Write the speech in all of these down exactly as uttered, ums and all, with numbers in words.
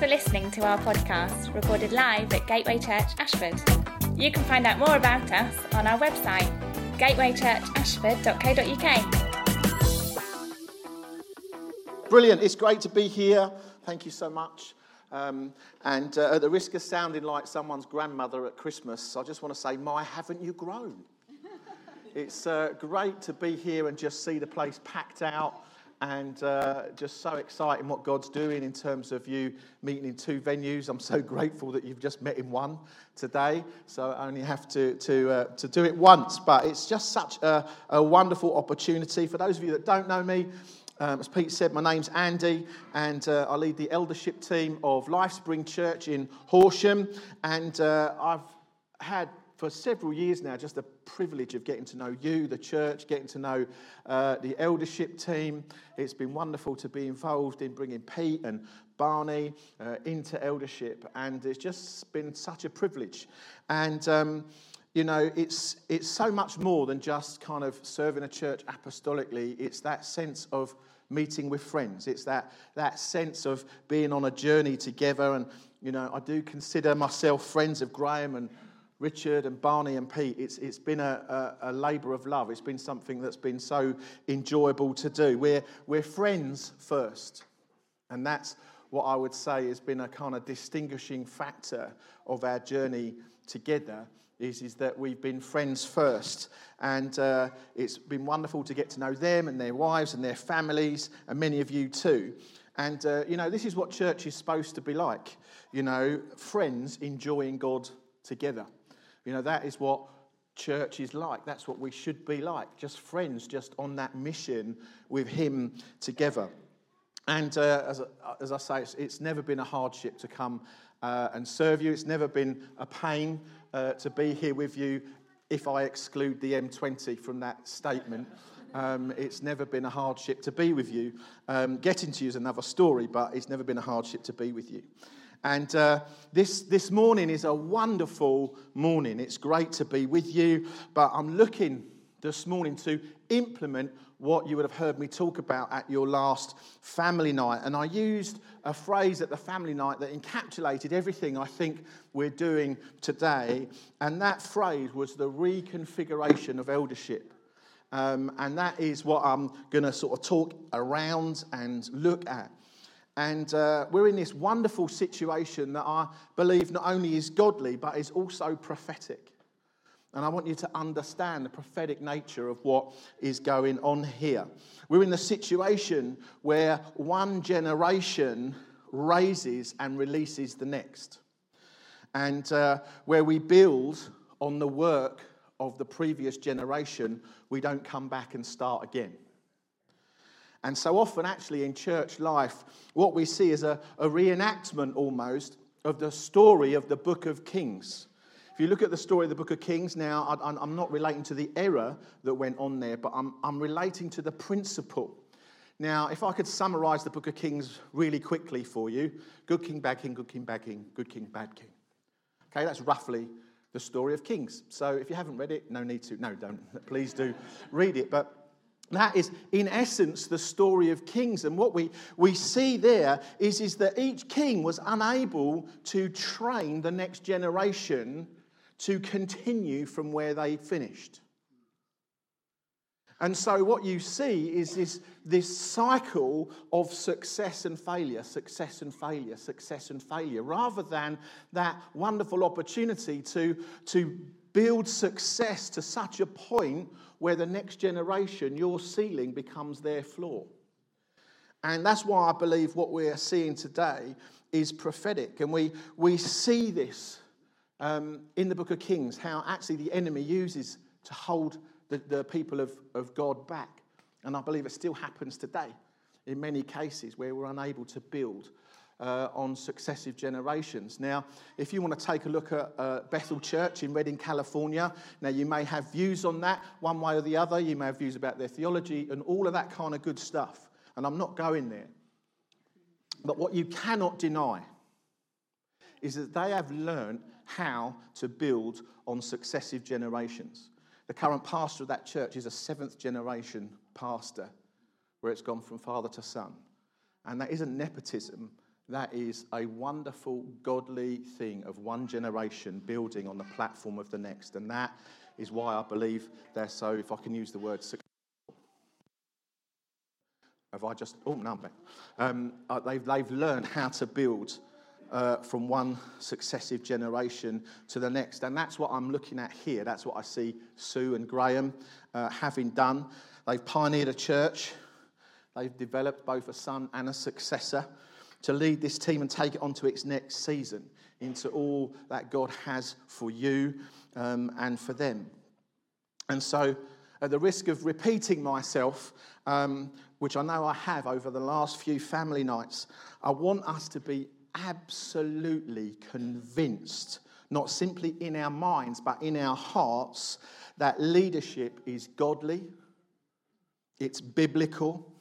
Thanks for listening to our podcast, recorded live at Gateway Church, Ashford. You can find out more about us on our website, gateway church ashford dot co dot uk. Brilliant. It's great to be here. Thank you so much. Um, and uh, at the risk of sounding like someone's grandmother at Christmas, I just want to say, my, haven't you grown? It's uh, great to be here and just see the place packed out, and uh, just so exciting what God's doing in terms of you meeting in two venues. I'm so grateful that you've just met in one today, so I only have to to uh, to do it once, but it's just such a, a wonderful opportunity. For those of you that don't know me, Um, as Pete said, my name's Andy, and uh, I lead the eldership team of Lifespring Church in Horsham, and uh, I've had for several years now just the privilege of getting to know you, the church, getting to know uh, the eldership team. It's been wonderful to be involved in bringing Pete and Barney uh, into eldership, and it's just been such a privilege. And um, You know, it's it's so much more than just kind of serving a church apostolically. It's that sense of meeting with friends. It's that that sense of being on a journey together. And, you know, I do consider myself friends of Graham and Richard and Barney and Pete. It's It's been a, a, a labour of love. It's been something that's been so enjoyable to do. We're, we're friends first. And that's what I would say has been a kind of distinguishing factor of our journey together. Is, is that we've been friends first, and uh, it's been wonderful to get to know them and their wives and their families, and many of you too. And uh, you know, this is what church is supposed to be like. You know, friends enjoying God together. You know, that is what church is like. That's what we should be like. Just friends, just on that mission with Him together. And uh, as as I say, it's, it's never been a hardship to come uh, and serve you. It's never been a pain. Uh, to be here with you, if I exclude the M twenty from that statement. Um, it's never been a hardship to be with you. Um, getting to you is another story, but it's never been a hardship to be with you. And uh, this this morning is a wonderful morning. It's great to be with you, but I'm looking this morning to implement what you would have heard me talk about at your last family night. And I used a phrase at the family night that encapsulated everything I think we're doing today. And that phrase was the reconfiguration of eldership. Um, and that is what I'm going to sort of talk around and look at. And uh, we're in this wonderful situation that I believe not only is godly, but is also prophetic. And I want you to understand the prophetic nature of what is going on here. We're in the situation where one generation raises and releases the next. And uh, where we build on the work of the previous generation, we don't come back and start again. And so often, actually, in church life, what we see is a, a reenactment almost of the story of the Book of Kings. If you look at the story of the Book of Kings now, I'm not relating to the error that went on there, but I'm, I'm relating to the principle. Now, if I could summarise the Book of Kings really quickly for you, good king, bad king, good king, bad king, good king, bad king. Okay, that's roughly the story of Kings. So if you haven't read it, no need to. No, don't. Please do read it. But that is, in essence, the story of Kings. And what we, we see there is, is that each king was unable to train the next generation to continue from where they finished. And so what you see is this, this cycle of success and failure, success and failure, success and failure, rather than that wonderful opportunity to, to build success to such a point where the next generation, your ceiling becomes their floor. And that's why I believe what we're seeing today is prophetic. And we, we see this Um, in the Book of Kings, how actually the enemy uses to hold the, the people of, of God back. And I believe it still happens today in many cases where we're unable to build uh, on successive generations. Now, if you want to take a look at uh, Bethel Church in Redding, California, now you may have views on that one way or the other. You may have views about their theology and all of that kind of good stuff. And I'm not going there. But what you cannot deny is that they have learned how to build on successive generations. The current pastor of that church is a seventh generation pastor, where it's gone from father to son. And that isn't nepotism, That is a wonderful, godly thing of one generation building on the platform of the next. And that is why I believe they're so, if I can use the word, successful. Have I just, oh, no, um, they've, they've learned how to build uh, from one successive generation to the next. And that's what I'm looking at here. That's what I see Sue and Graham uh, having done. They've pioneered a church. They've developed both a son and a successor to lead this team and take it on to its next season, into all that God has for you um, and for them. And so, at the risk of repeating myself, um, which I know I have over the last few family nights, I want us to be absolutely convinced, not simply in our minds, but in our hearts, that leadership is godly, it's biblical,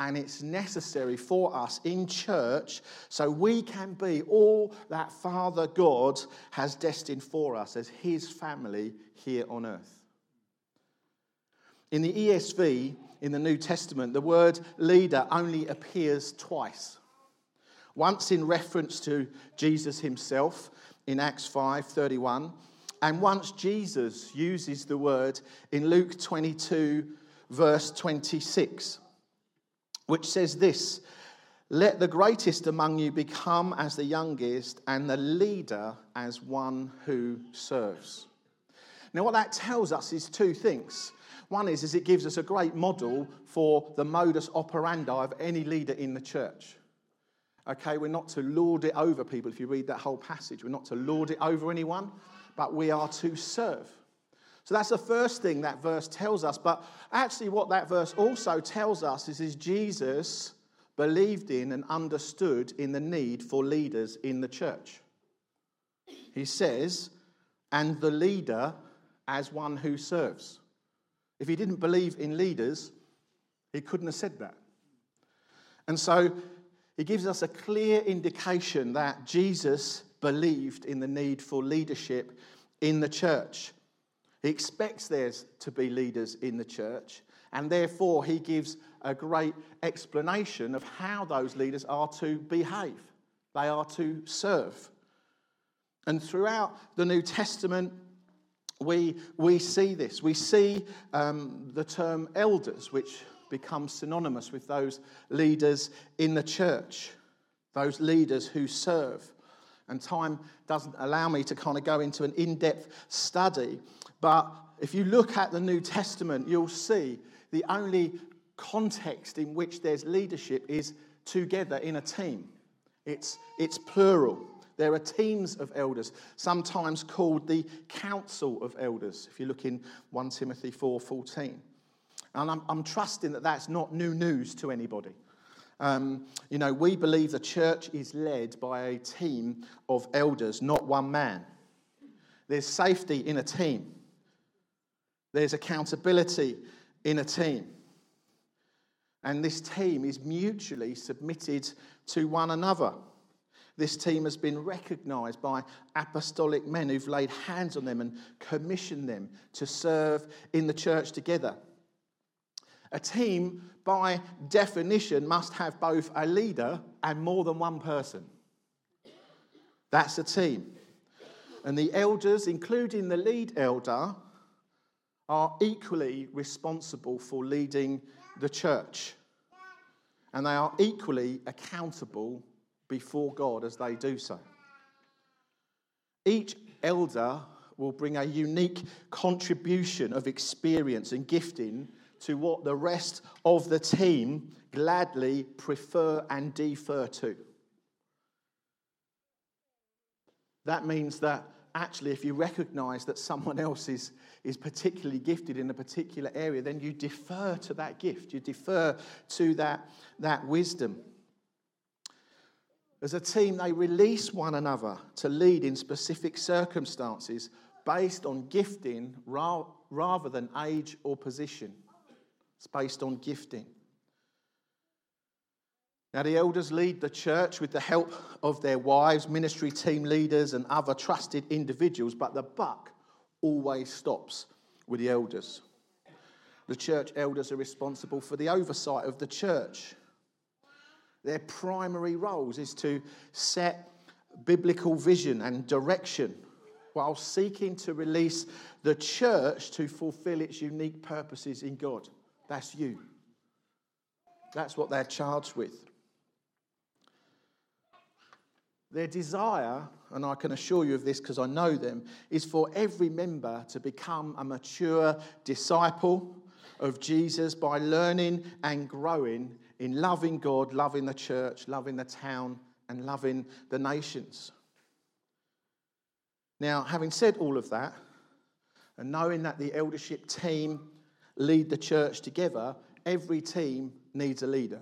and it's necessary for us in church so we can be all that Father God has destined for us as his family here on earth. In the E S V, in the New Testament, the word leader only appears twice. Once in reference to Jesus himself in Acts five thirty-one, and once Jesus uses the word in Luke twenty-two, verse twenty-six. Which says this: let the greatest among you become as the youngest, and the leader as one who serves. Now what that tells us is two things. One is, is it gives us a great model for the modus operandi of any leader in the church. Okay, we're not to lord it over people. If you read that whole passage, we're not to lord it over anyone, but we are to serve. So that's the first thing that verse tells us. But actually what that verse also tells us is, is Jesus believed in and understood in the need for leaders in the church. He says, and the leader as one who serves. If he didn't believe in leaders, he couldn't have said that. And so it gives us a clear indication that Jesus believed in the need for leadership in the church. He expects there to be leaders in the church, and therefore he gives a great explanation of how those leaders are to behave. They are to serve. And throughout the New Testament, we, we see this. We see um, the term elders, which becomes synonymous with those leaders in the church, those leaders who serve. And time doesn't allow me to kind of go into an in-depth study. But if you look at the New Testament, you'll see the only context in which there's leadership is together in a team. It's, it's plural. There are teams of elders, sometimes called the council of elders, if you look in First Timothy four fourteen. And I'm, I'm trusting that that's not new news to anybody. Um, you know, we believe the church is led by a team of elders, not one man. There's safety in a team. There's accountability in a team. And this team is mutually submitted to one another. This team has been recognised by apostolic men who've laid hands on them and commissioned them to serve in the church together. A team, by definition, must have both a leader and more than one person. That's a team. And the elders, including the lead elder, are equally responsible for leading the church. And they are equally accountable before God as they do so. Each elder will bring a unique contribution of experience and gifting to what the rest of the team gladly prefer and defer to. That means that actually if you recognise that someone else is, is particularly gifted in a particular area, then you defer to that gift. You defer to that, that wisdom. As a team, they release one another to lead in specific circumstances based on gifting ra- rather than age or position. It's based on gifting. Now, the elders lead the church with the help of their wives, ministry team leaders, and other trusted individuals, but the buck always stops with the elders. The church elders are responsible for the oversight of the church. Their primary roles is to set biblical vision and direction while seeking to release the church to fulfill its unique purposes in God. That's you. That's what they're charged with. Their desire, and I can assure you of this because I know them, is for every member to become a mature disciple of Jesus by learning and growing in loving God, loving the church, loving the town, and loving the nations. Now, having said all of that, and knowing that the eldership team lead the church together, every team needs a leader.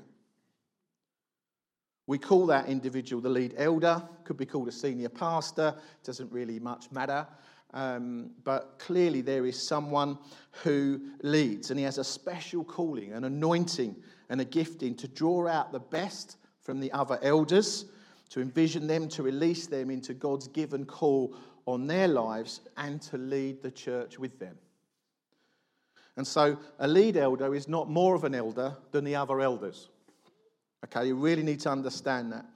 We call that individual the lead elder, could be called a senior pastor, doesn't really much matter. Um, but clearly there is someone who leads, and he has a special calling, an anointing and a gifting to draw out the best from the other elders, to envision them, to release them into God's given call on their lives, and to lead the church with them. And so a lead elder is not more of an elder than the other elders. Okay, you really need to understand that.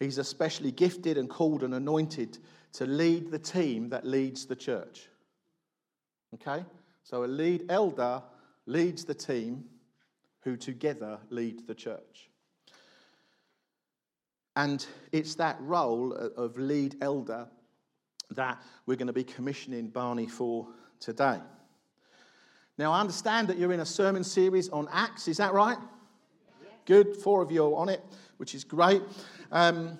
He's especially gifted and called and anointed to lead the team that leads the church. Okay, so a lead elder leads the team who together lead the church. And it's that role of lead elder that we're going to be commissioning Barney for today. Now, I understand that you're in a sermon series on Acts, is that right? Good, four of you are on it, which is great. Um,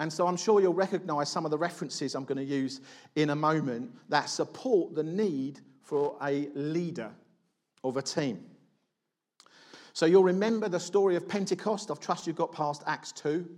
and so I'm sure you'll recognise some of the references I'm going to use in a moment that support the need for a leader of a team. So you'll remember the story of Pentecost. I trust you've got past Acts two.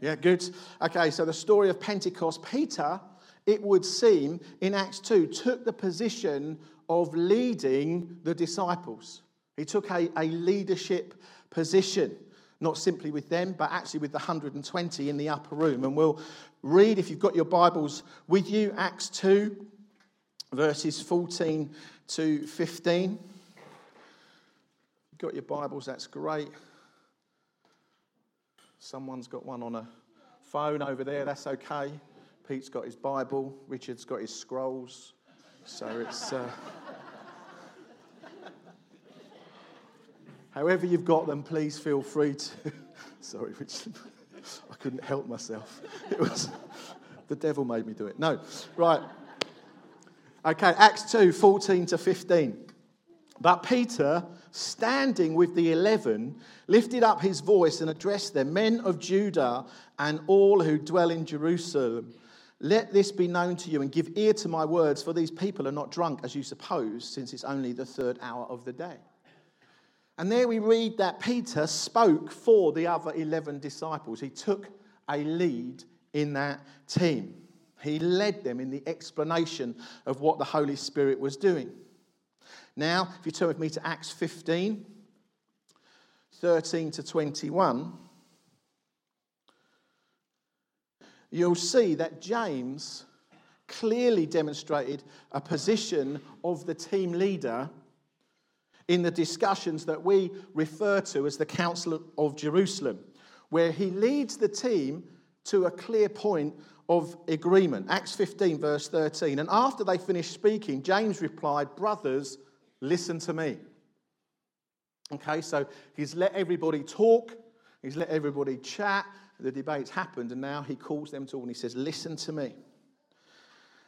Yeah, good. Okay, so the story of Pentecost. Peter, it would seem, in Acts two, took the position of leading the disciples. He took a, a leadership position, not simply with them, but actually with the one hundred twenty in the upper room. And we'll read, if you've got your Bibles with you, Acts two, verses fourteen to fifteen. You've got your Bibles, that's great. Someone's got one on a phone over there, that's okay. Pete's got his Bible, Richard's got his scrolls, so it's... Uh, However you've got them, please feel free to... Sorry, Richard. I couldn't help myself. It was... The devil made me do it. No. Right. Okay, Acts two, fourteen to fifteen. But Peter, standing with the eleven, lifted up his voice and addressed them, "Men of Judah and all who dwell in Jerusalem, let this be known to you and give ear to my words, for these people are not drunk, as you suppose, since it's only the third hour of the day." And there we read that Peter spoke for the other eleven disciples. He took a lead in that team. He led them in the explanation of what the Holy Spirit was doing. Now, if you turn with me to Acts fifteen, thirteen to twenty-one, you'll see that James clearly demonstrated a position of the team leader in the discussions that we refer to as the Council of Jerusalem, where he leads the team to a clear point of agreement. Acts fifteen, verse thirteen. "And after they finished speaking, James replied, 'Brothers, listen to me.'" Okay, so he's let everybody talk. He's let everybody chat. The debate's happened, and now he calls them to all, and he says, "Listen to me."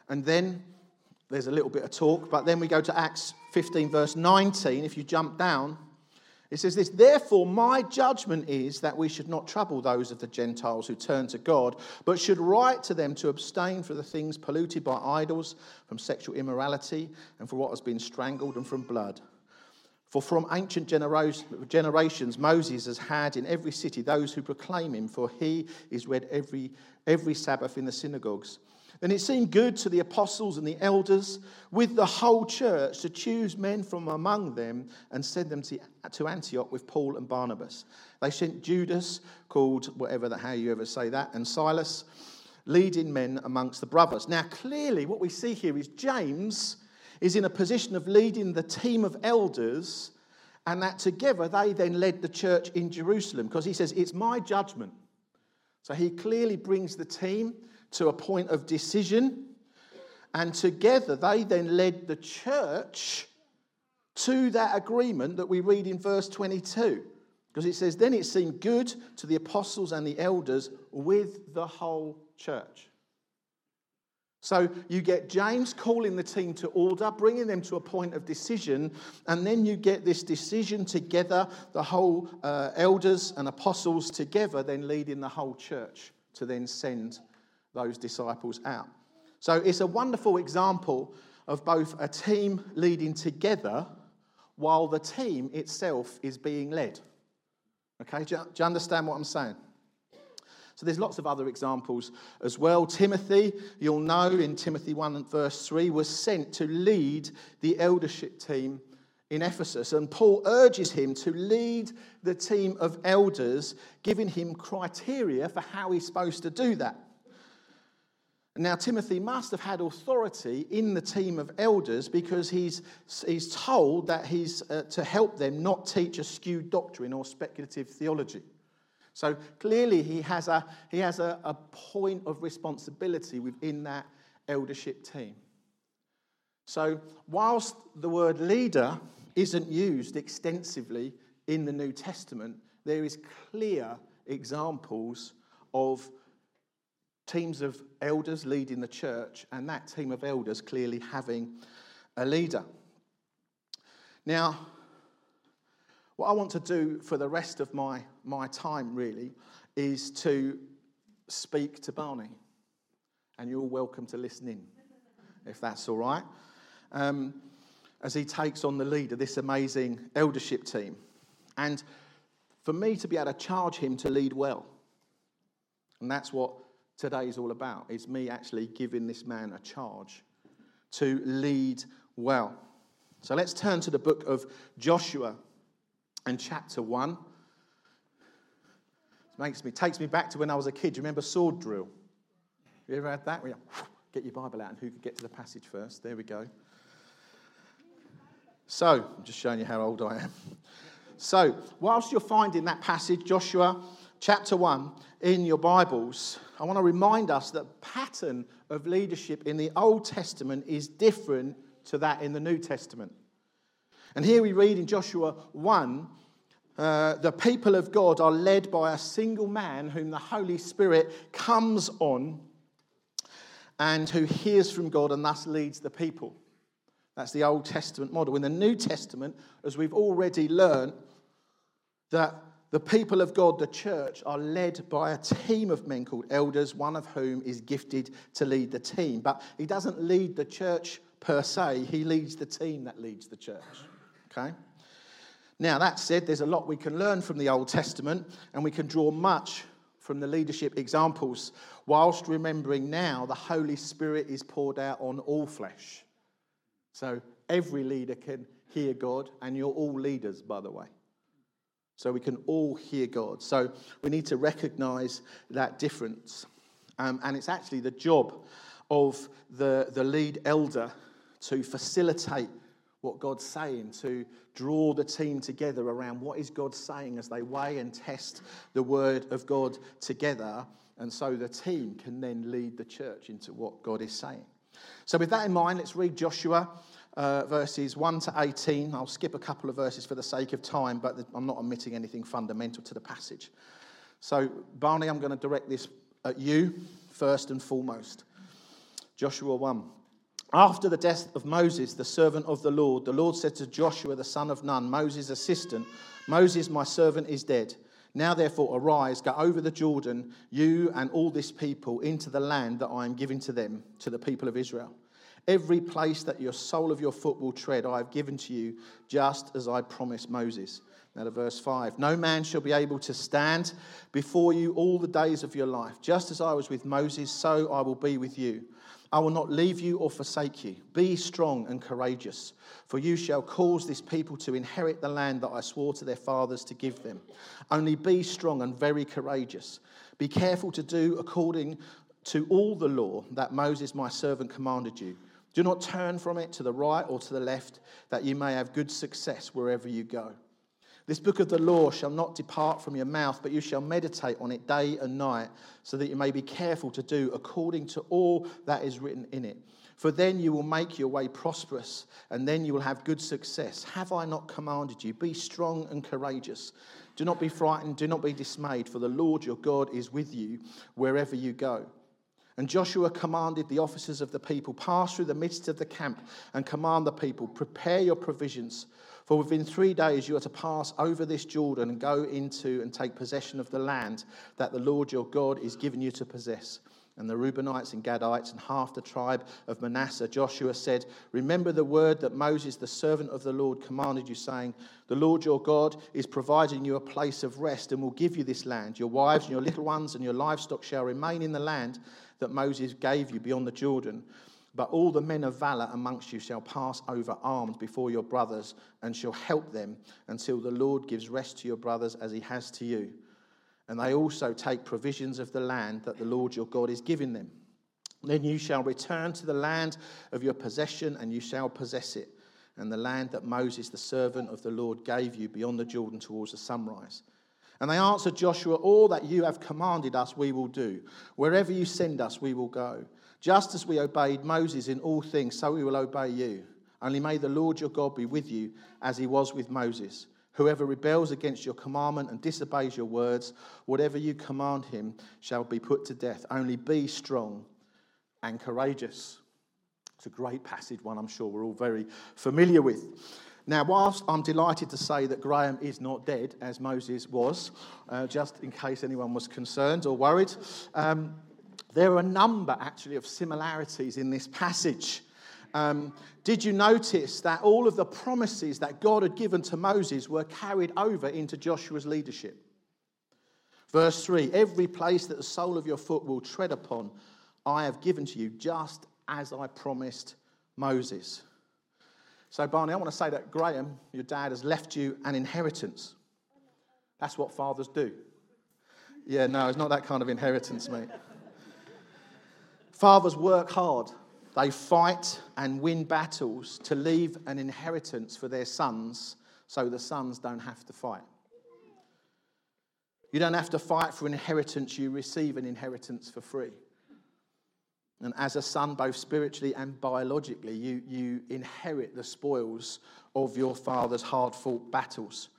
And then there's a little bit of talk, but then we go to Acts fifteen, verse nineteen. If you jump down, it says this, "Therefore my judgment is that we should not trouble those of the Gentiles who turn to God, but should write to them to abstain from the things polluted by idols, from sexual immorality, and from what has been strangled, and from blood. For from ancient generations Moses has had in every city those who proclaim him, for he is read every, every Sabbath in the synagogues. And it seemed good to the apostles and the elders with the whole church to choose men from among them and send them to Antioch with Paul and Barnabas. They sent Judas, called whatever, the, how you ever say that, and Silas, leading men amongst the brothers." Now, clearly what we see here is James is in a position of leading the team of elders and that together they then led the church in Jerusalem, because he says, it's my judgment. So he clearly brings the team to a point of decision, and together they then led the church to that agreement that we read in verse twenty-two, because it says, then it seemed good to the apostles and the elders with the whole church. So you get James calling the team to order, bringing them to a point of decision, and then you get this decision together, the whole uh, elders and apostles together, then leading the whole church to then send those disciples out. So it's a wonderful example of both a team leading together while the team itself is being led. Okay, do you, do you understand what I'm saying? So there's lots of other examples as well. Timothy, you'll know in Timothy one and verse three, was sent to lead the eldership team in Ephesus. And Paul urges him to lead the team of elders, giving him criteria for how he's supposed to do that. Now, Timothy must have had authority in the team of elders, because he's, he's told that he's uh, to help them not teach a skewed doctrine or speculative theology. So clearly he has a he has a, a point of responsibility within that eldership team. So whilst the word leader isn't used extensively in the New Testament, there is clear examples of teams of elders leading the church, and that team of elders clearly having a leader. Now, what I want to do for the rest of my, my time, really, is to speak to Barney. And you're welcome to listen in, if that's all right, um, as he takes on the lead of this amazing eldership team. And for me to be able to charge him to lead well. And that's what today is all about, is me actually giving this man a charge to lead well. So let's turn to the book of Joshua. And chapter one, it makes me, takes me back to when I was a kid. Do you remember sword drill? You ever had that? We get your Bible out and who could get to the passage first? There we go. So, I'm just showing you how old I am. So, whilst you're finding that passage, Joshua chapter one, in your Bibles, I want to remind us that the pattern of leadership in the Old Testament is different to that in the New Testament. And here we read in Joshua one, uh, the people of God are led by a single man whom the Holy Spirit comes on and who hears from God and thus leads the people. That's the Old Testament model. In the New Testament, as we've already learned, that the people of God, the church, are led by a team of men called elders, one of whom is gifted to lead the team. But he doesn't lead the church per se, he leads the team that leads the church. Okay. Now, that said, there's a lot we can learn from the Old Testament, and we can draw much from the leadership examples, whilst remembering now the Holy Spirit is poured out on all flesh. So every leader can hear God, and you're all leaders, by the way. So we can all hear God. So we need to recognise that difference. Um, and it's actually the job of the, the lead elder to facilitate what God's saying, to draw the team together around what is God saying as they weigh and test the word of God together, and so the team can then lead the church into what God is saying. So with that in mind, let's read Joshua uh, verses one to eighteen. I'll skip a couple of verses for the sake of time, but I'm not omitting anything fundamental to the passage. So Barney, I'm going to direct this at you first and foremost. Joshua one. After the death of Moses, the servant of the Lord, the Lord said to Joshua, the son of Nun, Moses' assistant, Moses, my servant, is dead. Now, therefore, arise, go over the Jordan, you and all this people, into the land that I am giving to them, to the people of Israel. Every place that your sole of your foot will tread, I have given to you, just as I promised Moses. Now to verse five. No man shall be able to stand before you all the days of your life. Just as I was with Moses, so I will be with you. I will not leave you or forsake you. Be strong and courageous, for you shall cause this people to inherit the land that I swore to their fathers to give them. Only be strong and very courageous. Be careful to do according to all the law that Moses, my servant, commanded you. Do not turn from it to the right or to the left, that you may have good success wherever you go. This book of the law shall not depart from your mouth, but you shall meditate on it day and night, so that you may be careful to do according to all that is written in it. For then you will make your way prosperous, and then you will have good success. Have I not commanded you? Be strong and courageous. Do not be frightened, do not be dismayed, for the Lord your God is with you wherever you go. And Joshua commanded the officers of the people, pass through the midst of the camp and command the people, prepare your provisions, for within three days you are to pass over this Jordan and go into and take possession of the land that the Lord your God is giving you to possess. And the Reubenites and Gadites and half the tribe of Manasseh, Joshua said, remember the word that Moses, the servant of the Lord, commanded you, saying, the Lord your God is providing you a place of rest and will give you this land. Your wives and your little ones and your livestock shall remain in the land that Moses gave you beyond the Jordan. But all the men of valor amongst you shall pass over armed before your brothers and shall help them until the Lord gives rest to your brothers as he has to you. And they also take provisions of the land that the Lord your God is giving them. Then you shall return to the land of your possession, and you shall possess it, and the land that Moses, the servant of the Lord, gave you beyond the Jordan towards the sunrise. And they answered Joshua, all that you have commanded us we will do. Wherever you send us we will go. Just as we obeyed Moses in all things, so we will obey you. Only may the Lord your God be with you as he was with Moses. Whoever rebels against your commandment and disobeys your words, whatever you command him shall be put to death. Only be strong and courageous. It's a great passage, one I'm sure we're all very familiar with. Now, whilst I'm delighted to say that Graham is not dead, as Moses was, uh, just in case anyone was concerned or worried, um, there are a number, actually, of similarities in this passage. Um, did you notice that all of the promises that God had given to Moses were carried over into Joshua's leadership? Verse three, every place that the sole of your foot will tread upon, I have given to you, just as I promised Moses. So, Barney, I want to say that Graham, your dad, has left you an inheritance. That's what fathers do. Yeah, no, it's not that kind of inheritance, mate. Fathers work hard. They fight and win battles to leave an inheritance for their sons so the sons don't have to fight. You don't have to fight for inheritance. You receive an inheritance for free. And as a son, both spiritually and biologically, you, you inherit the spoils of your father's hard-fought battles.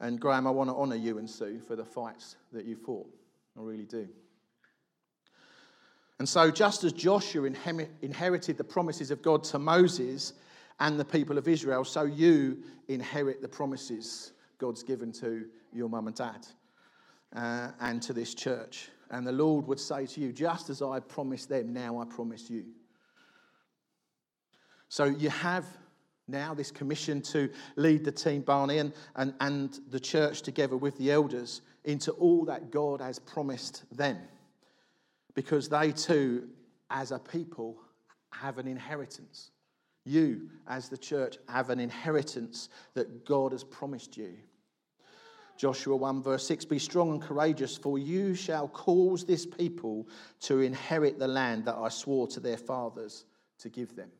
And Graham, I want to honour you and Sue for the fights that you fought. I really do. And so just as Joshua inherited the promises of God to Moses and the people of Israel, so you inherit the promises God's given to your mum and dad uh, and to this church. And the Lord would say to you, just as I promised them, now I promise you. So you have now this commission to lead the team, Barney, and, and, and the church together with the elders into all that God has promised them. Because they too, as a people, have an inheritance. You, as the church, have an inheritance that God has promised you. Joshua one verse six, be strong and courageous, for you shall cause this people to inherit the land that I swore to their fathers to give them.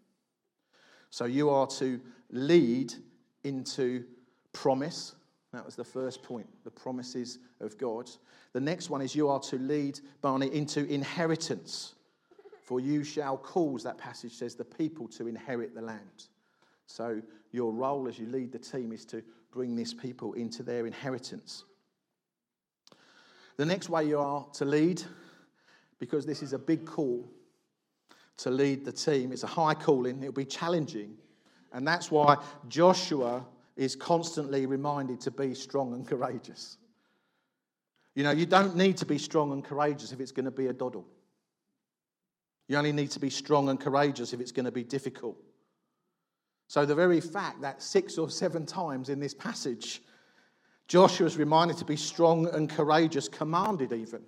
So you are to lead into promise. That was the first point, the promises of God. The next one is you are to lead, Barney, into inheritance. For you shall cause, that passage says, the people to inherit the land. So your role as you lead the team is to bring this people into their inheritance. The next way you are to lead, because this is a big call to lead the team. It's a high calling. It'll be challenging. And that's why Joshua is constantly reminded to be strong and courageous. You know, you don't need to be strong and courageous if it's going to be a doddle. You only need to be strong and courageous if it's going to be difficult. So the very fact that six or seven times in this passage, Joshua's reminded to be strong and courageous, commanded even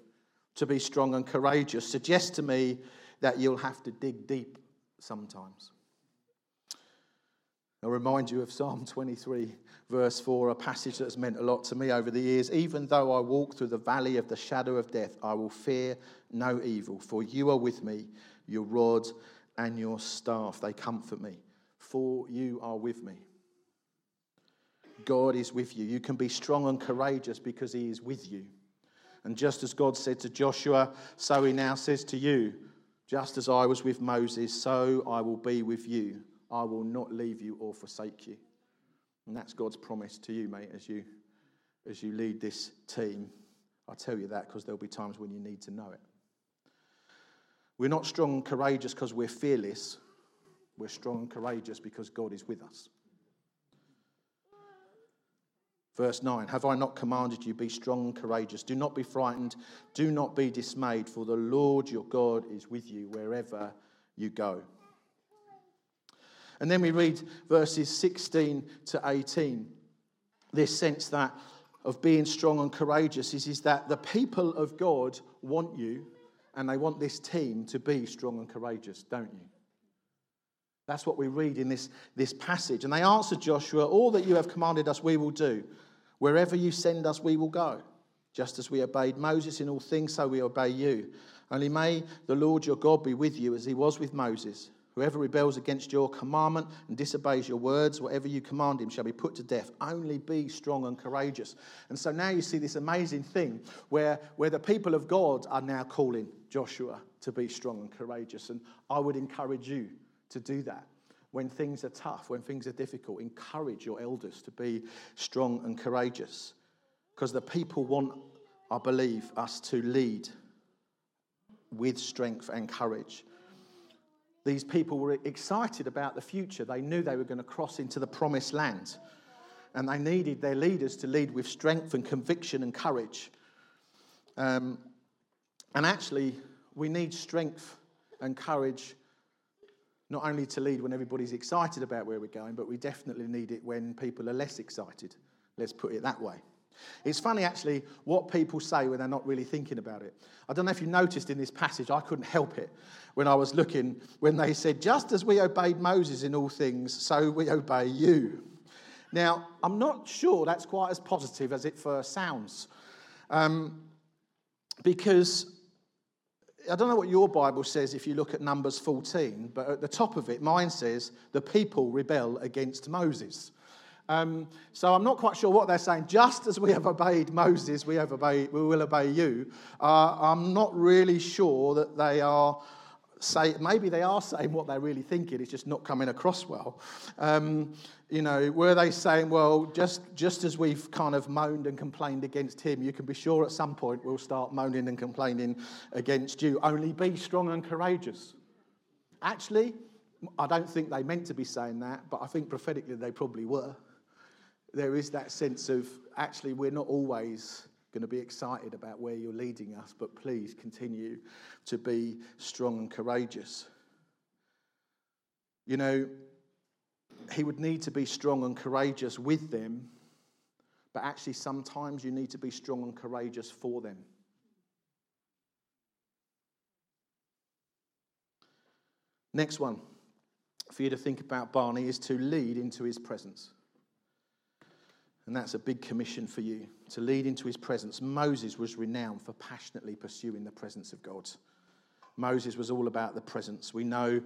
to be strong and courageous, suggests to me that you'll have to dig deep sometimes. I'll remind you of Psalm twenty-three, verse four, a passage that's meant a lot to me over the years. Even though I walk through the valley of the shadow of death, I will fear no evil, for you are with me, your rod and your staff, they comfort me, for you are with me. God is with you. You can be strong and courageous because he is with you. And just as God said to Joshua, so he now says to you, just as I was with Moses, so I will be with you. I will not leave you or forsake you. And that's God's promise to you, mate, as you as you lead this team. I tell you that because there'll be times when you need to know it. We're not strong and courageous because we're fearless. We're strong and courageous because God is with us. Verse nine, have I not commanded you, be strong and courageous. Do not be frightened, do not be dismayed, for the Lord your God is with you wherever you go. And then we read verses sixteen to eighteen. This sense that of being strong and courageous is, is that the people of God want you, and they want this team to be strong and courageous, don't you? That's what we read in this, this passage. And they answered Joshua, all that you have commanded us, we will do. Wherever you send us, we will go. Just as we obeyed Moses in all things, so we obey you. Only may the Lord your God be with you as he was with Moses. Whoever rebels against your commandment and disobeys your words, whatever you command him shall be put to death. Only be strong and courageous. And so now you see this amazing thing where, where the people of God are now calling Joshua to be strong and courageous. And I would encourage you to do that. When things are tough, when things are difficult, encourage your elders to be strong and courageous. Because the people want, I believe, us to lead with strength and courage. These people were excited about the future. They knew they were going to cross into the promised land. And they needed their leaders to lead with strength and conviction and courage. Um, and actually, we need strength and courage not only to lead when everybody's excited about where we're going, but we definitely need it when people are less excited. Let's put it that way. It's funny, actually, what people say when they're not really thinking about it. I don't know if you noticed in this passage, I couldn't help it when I was looking, when they said, just as we obeyed Moses in all things, so we obey you. Now, I'm not sure that's quite as positive as it first sounds, um, because I don't know what your Bible says if you look at Numbers fourteen, but at the top of it, mine says, the people rebel against Moses. Um, so I'm not quite sure what they're saying. Just as we have obeyed Moses, we have obeyed, we will obey you. Uh, I'm not really sure that they are saying, maybe they are saying what they're really thinking. It's just not coming across well. Um, you know, were they saying, well, just, just as we've kind of moaned and complained against him, you can be sure at some point we'll start moaning and complaining against you. Only be strong and courageous. Actually, I don't think they meant to be saying that, but I think prophetically they probably were. There is that sense of, actually, we're not always going to be excited about where you're leading us, but please continue to be strong and courageous. You know, he would need to be strong and courageous with them, but actually sometimes you need to be strong and courageous for them. Next one for you to think about, Barney, is to lead into his presence. And that's a big commission for you, to lead into his presence. Moses was renowned for passionately pursuing the presence of God. Moses was all about the presence. We know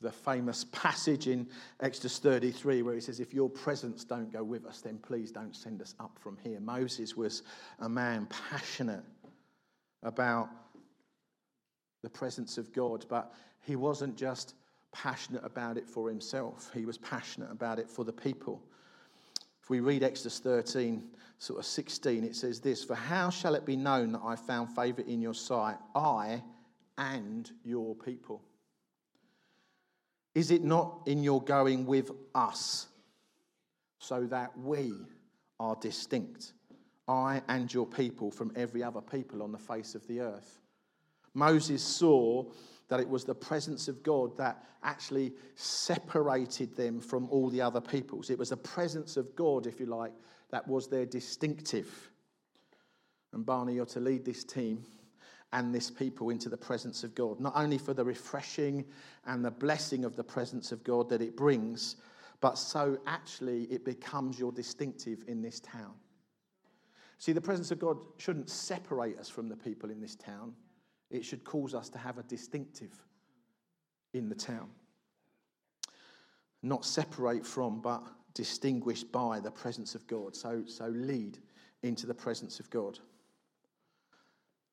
the famous passage in Exodus thirty-three where he says, if your presence don't go with us, then please don't send us up from here. Moses was a man passionate about the presence of God, but he wasn't just passionate about it for himself. He was passionate about it for the people. If we read Exodus thirteen, sort of sixteen, it says this, for how shall it be known that I found favour in your sight, I and your people? Is it not in your going with us, so that we are distinct, I and your people, from every other people on the face of the earth? Moses saw that it was the presence of God that actually separated them from all the other peoples. It was the presence of God, if you like, that was their distinctive. And Barney, you're to lead this team and this people into the presence of God, not only for the refreshing and the blessing of the presence of God that it brings, but so actually it becomes your distinctive in this town. See, the presence of God shouldn't separate us from the people in this town. It should cause us to have a distinctive in the town. Not separate from, but distinguished by the presence of God. So, so lead into the presence of God.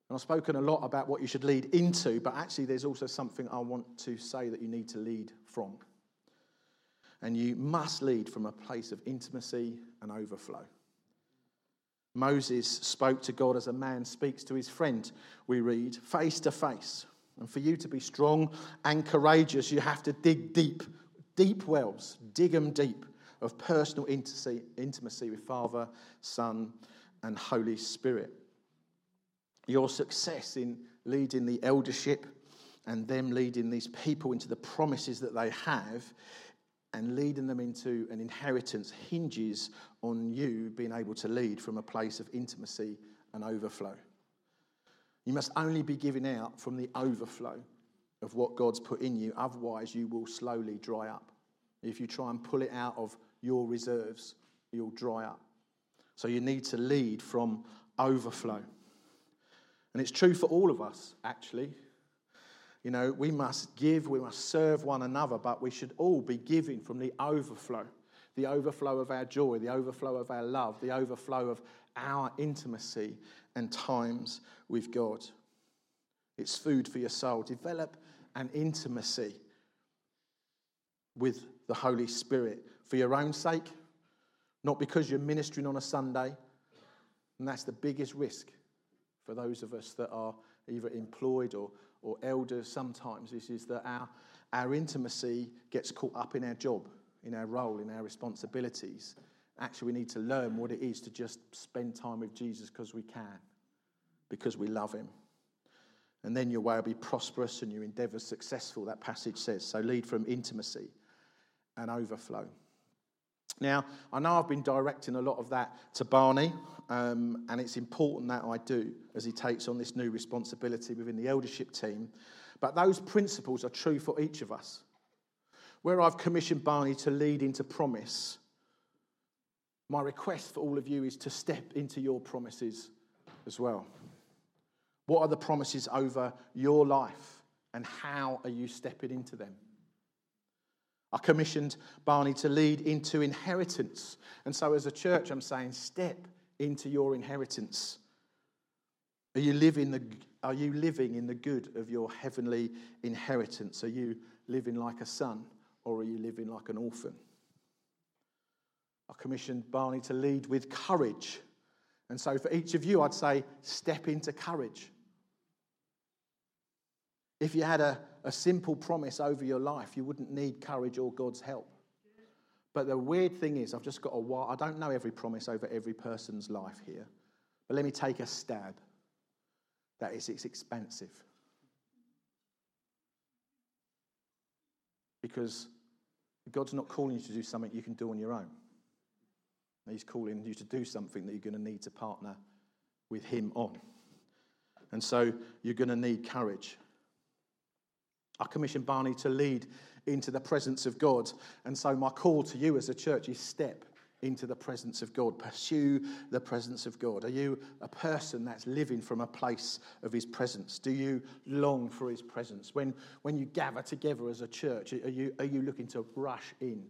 And I've spoken a lot about what you should lead into, but actually there's also something I want to say that you need to lead from. And you must lead from a place of intimacy and overflow. Moses spoke to God as a man speaks to his friend, we read, face to face. And for you to be strong and courageous, you have to dig deep, deep wells, dig them deep, of personal intimacy with Father, Son, and Holy Spirit. Your success in leading the eldership and them leading these people into the promises that they have and leading them into an inheritance hinges on you being able to lead from a place of intimacy and overflow. You must only be giving out from the overflow of what God's put in you. Otherwise, you will slowly dry up. If you try and pull it out of your reserves, you'll dry up. So you need to lead from overflow. And it's true for all of us, actually. You know, we must give, we must serve one another, but we should all be giving from the overflow, the overflow of our joy, the overflow of our love, the overflow of our intimacy and times with God. It's food for your soul. Develop an intimacy with the Holy Spirit for your own sake, not because you're ministering on a Sunday. And that's the biggest risk. For those of us that are either employed or, or elders, sometimes this is that our, our intimacy gets caught up in our job, in our role, in our responsibilities. Actually, we need to learn what it is to just spend time with Jesus because we can, because we love him. And then your way will be prosperous and your endeavours successful, that passage says. So lead from intimacy and overflow. Now, I know I've been directing a lot of that to Barney, um, and it's important that I do as he takes on this new responsibility within the eldership team. But those principles are true for each of us. Where I've commissioned Barney to lead into promise, my request for all of you is to step into your promises as well. What are the promises over your life, and how are you stepping into them? I commissioned Barney to lead into inheritance. And so as a church, I'm saying, step into your inheritance. Are you living the, are you living in the good of your heavenly inheritance? Are you living like a son, or are you living like an orphan? I commissioned Barney to lead with courage. And so for each of you, I'd say, step into courage. If you had a A simple promise over your life, you wouldn't need courage or God's help. But the weird thing is, I've just got a while. I don't know every promise over every person's life here, but let me take a stab. That is, it's expensive. Because God's not calling you to do something you can do on your own. He's calling you to do something that you're going to need to partner with him on. And so you're going to need courage. I commissioned Barney to lead into the presence of God. And so my call to you as a church is step into the presence of God. Pursue the presence of God. Are you a person that's living from a place of his presence? Do you long for his presence? When, when you gather together as a church, are you, are you looking to rush in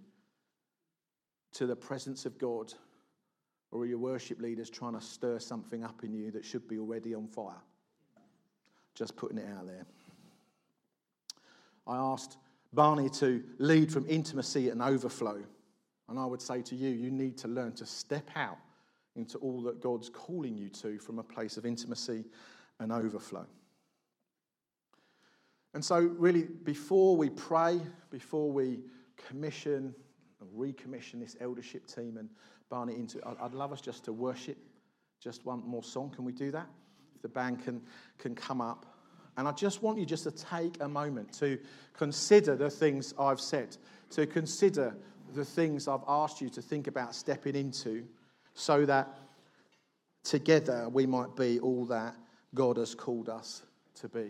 to the presence of God? Or are your worship leaders trying to stir something up in you that should be already on fire? Just putting it out there. I asked Barney to lead from intimacy and overflow. And I would say to you, you need to learn to step out into all that God's calling you to from a place of intimacy and overflow. And so really, before we pray, before we commission and recommission this eldership team and Barney into, I'd love us just to worship just one more song. Can we do that? If the band can, can come up. And I just want you just to take a moment to consider the things I've said, to consider the things I've asked you to think about stepping into, so that together we might be all that God has called us to be.